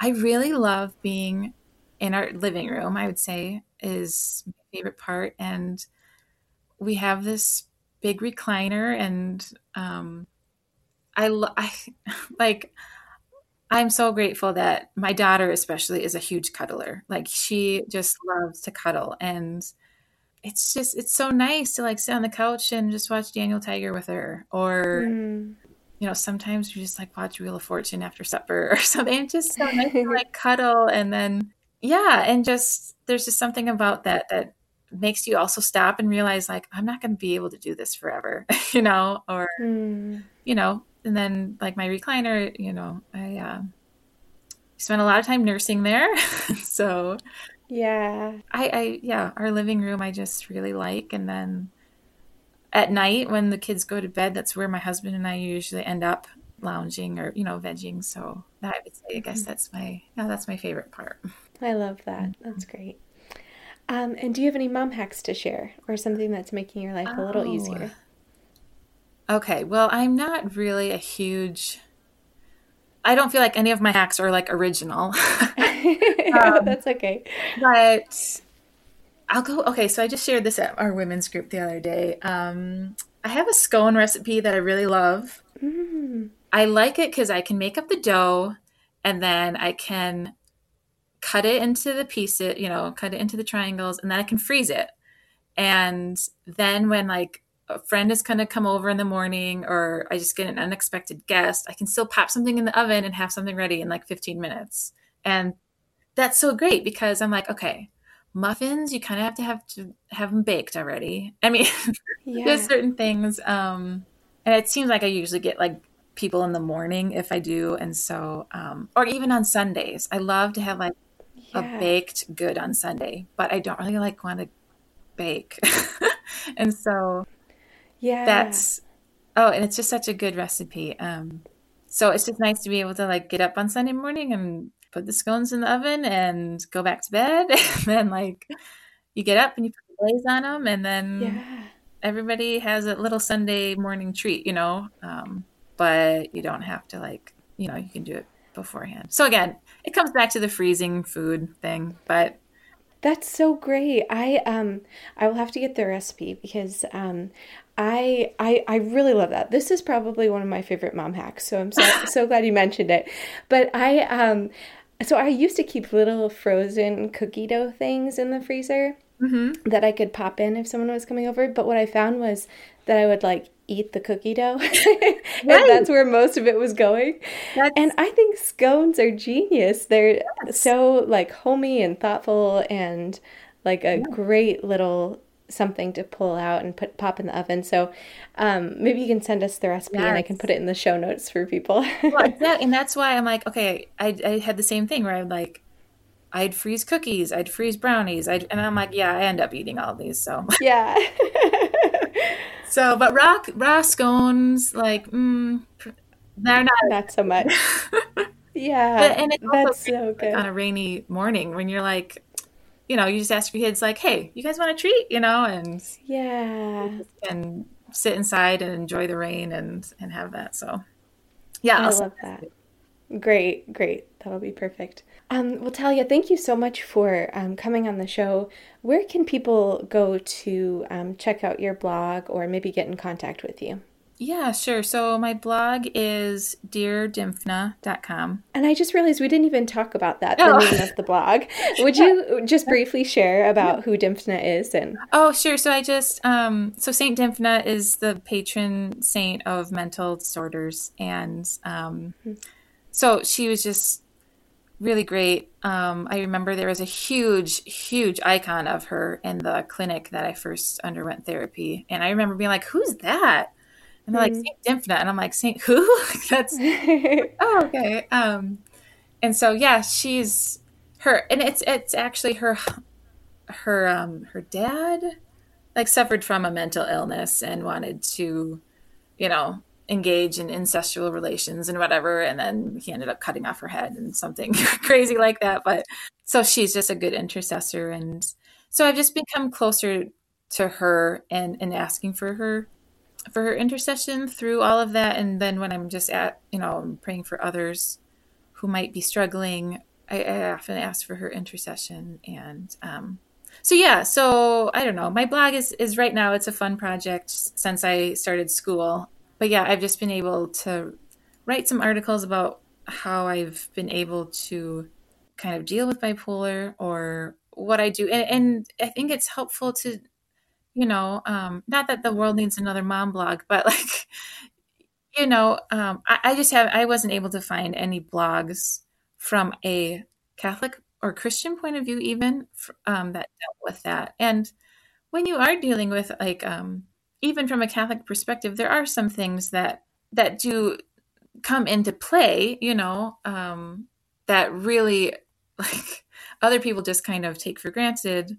I really love being in our living room, I would say, is my favorite part. And we have this big recliner, and I'm so grateful that my daughter especially is a huge cuddler. Like, she just loves to cuddle, and it's so nice to like sit on the couch and just watch Daniel Tiger with her, or you know, sometimes we just like watch Wheel of Fortune after supper or something. It's just so nice to like cuddle, and then there's just something about that makes you also stop and realize, like, I'm not going to be able to do this forever, you know, or, you know, and then like my recliner, you know, I spent a lot of time nursing there. So yeah, our living room, I just really like. And then at night when the kids go to bed, that's where my husband and I usually end up lounging or, you know, vegging. So that, I would say, I guess that's my favorite part. I love that. Mm-hmm. That's great. And do you have any mom hacks to share, or something that's making your life a little easier? Okay. Well, I'm not really I don't feel like any of my hacks are like original. That's okay. But I'll go. Okay. So I just shared this at our women's group the other day. I have a scone recipe that I really love. I like it because I can make up the dough, and then I can cut it into the pieces, you know, cut it into the triangles, and then I can freeze it. And then when like a friend is going to come over in the morning, or I just get an unexpected guest, I can still pop something in the oven and have something ready in like 15 minutes. And that's so great, because I'm like, okay, muffins, you kind of have to have them baked already. I mean, there's certain things. And it seems like I usually get like people in the morning if I do. And so, or even on Sundays, I love to have like a baked good on Sunday, but I don't really like want to bake. And so and it's just such a good recipe. So it's just nice to be able to like get up on Sunday morning and put the scones in the oven and go back to bed. And then like you get up and you put the glaze on them, and then everybody has a little Sunday morning treat, you know, but you don't have to like, you know, you can do it beforehand. So again, it comes back to the freezing food thing, but that's so great. I will have to get the recipe, because I really love that. This is probably one of my favorite mom hacks, so I'm so glad you mentioned it. But I used to keep little frozen cookie dough things in the freezer that I could pop in if someone was coming over. But what I found was that I would like eat the cookie dough. And that's where most of it was going. And I think scones are genius. They're so like homey and thoughtful, and like a great little something to pull out and pop in the oven. So maybe you can send us the recipe and I can put it in the show notes for people. And that's why I'm like, okay, I had the same thing where I'd freeze cookies, I'd freeze brownies. And I'm like, I end up eating all these. So So, but raw scones, like, they're not so much. But, and it's also that's so good. Like, on a rainy morning when you're like, you know, you just ask your kids like, hey, you guys want a treat, you know, and and sit inside and enjoy the rain and have that. So I love that. Great. That'll be perfect. Well, Talia, thank you so much for coming on the show. Where can people go to check out your blog, or maybe get in contact with you? Yeah, sure. So my blog is deardymphna.com. And I just realized we didn't even talk about that, the name of the blog. Would you just briefly share about who Dymphna is? Oh, sure. So I just, so St. Dymphna is the patron saint of mental disorders. And so she was just really great. I remember there was a huge icon of her in the clinic that I first underwent therapy. And I remember being like, who's that? And they're like, St. Dymphna. And I'm like, St. who? That's, oh, okay. And so, she's, her, and it's actually her dad, like, suffered from a mental illness and wanted to, you know, engage in incestual relations and whatever, and then he ended up cutting off her head and something crazy like that. But so she's just a good intercessor, and so I've just become closer to her and asking for her intercession through all of that. And then when I'm just at, you know, praying for others who might be struggling, I often ask for her intercession. And so I don't know, my blog is right now, it's a fun project since I started school. But yeah, I've just been able to write some articles about how I've been able to kind of deal with bipolar or what I do. And I think it's helpful to, you know, not that the world needs another mom blog, but like, you know, I wasn't able to find any blogs from a Catholic or Christian point of view, even that dealt with that. And when you are dealing with, like, even from a Catholic perspective, there are some things that do come into play, you know, that really, like, other people just kind of take for granted.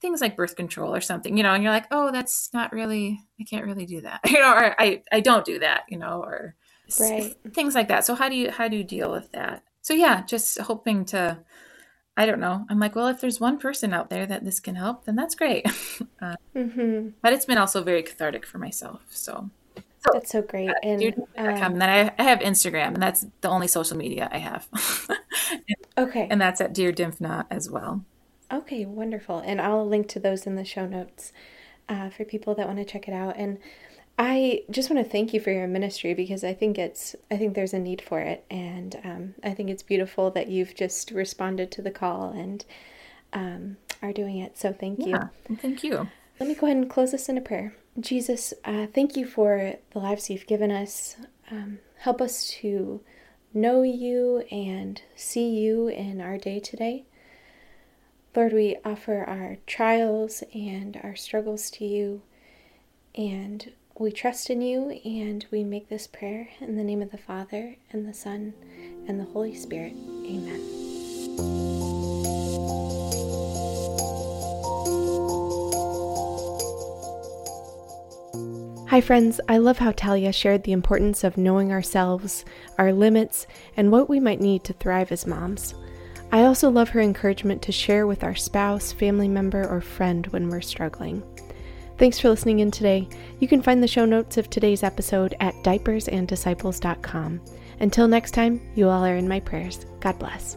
Things like birth control or something, you know, and you're like, oh, that's not really, I can't really do that, you know, or I don't do that, you know, or right. Things like that. So how do you deal with that? So yeah, just hoping to, I don't know. I'm like, well, if there's one person out there that this can help, then that's great. But it's been also very cathartic for myself. So that's so great. And then I have Instagram, and that's the only social media I have. Okay. And that's at Dear Dymphna as well. Okay, wonderful. And I'll link to those in the show notes for people that want to check it out. And I just want to thank you for your ministry, because I think there's a need for it. And I think it's beautiful that you've just responded to the call and are doing it. So thank you. Yeah, thank you. Let me go ahead and close this in a prayer. Jesus, thank you for the lives you've given us. Help us to know you and see you in our day today. Lord, we offer our trials and our struggles to you, and we trust in you, and we make this prayer in the name of the Father, and the Son, and the Holy Spirit. Amen. Hi friends, I love how Talia shared the importance of knowing ourselves, our limits, and what we might need to thrive as moms. I also love her encouragement to share with our spouse, family member, or friend when we're struggling. Thanks for listening in today. You can find the show notes of today's episode at diapersanddisciples.com. Until next time, you all are in my prayers. God bless.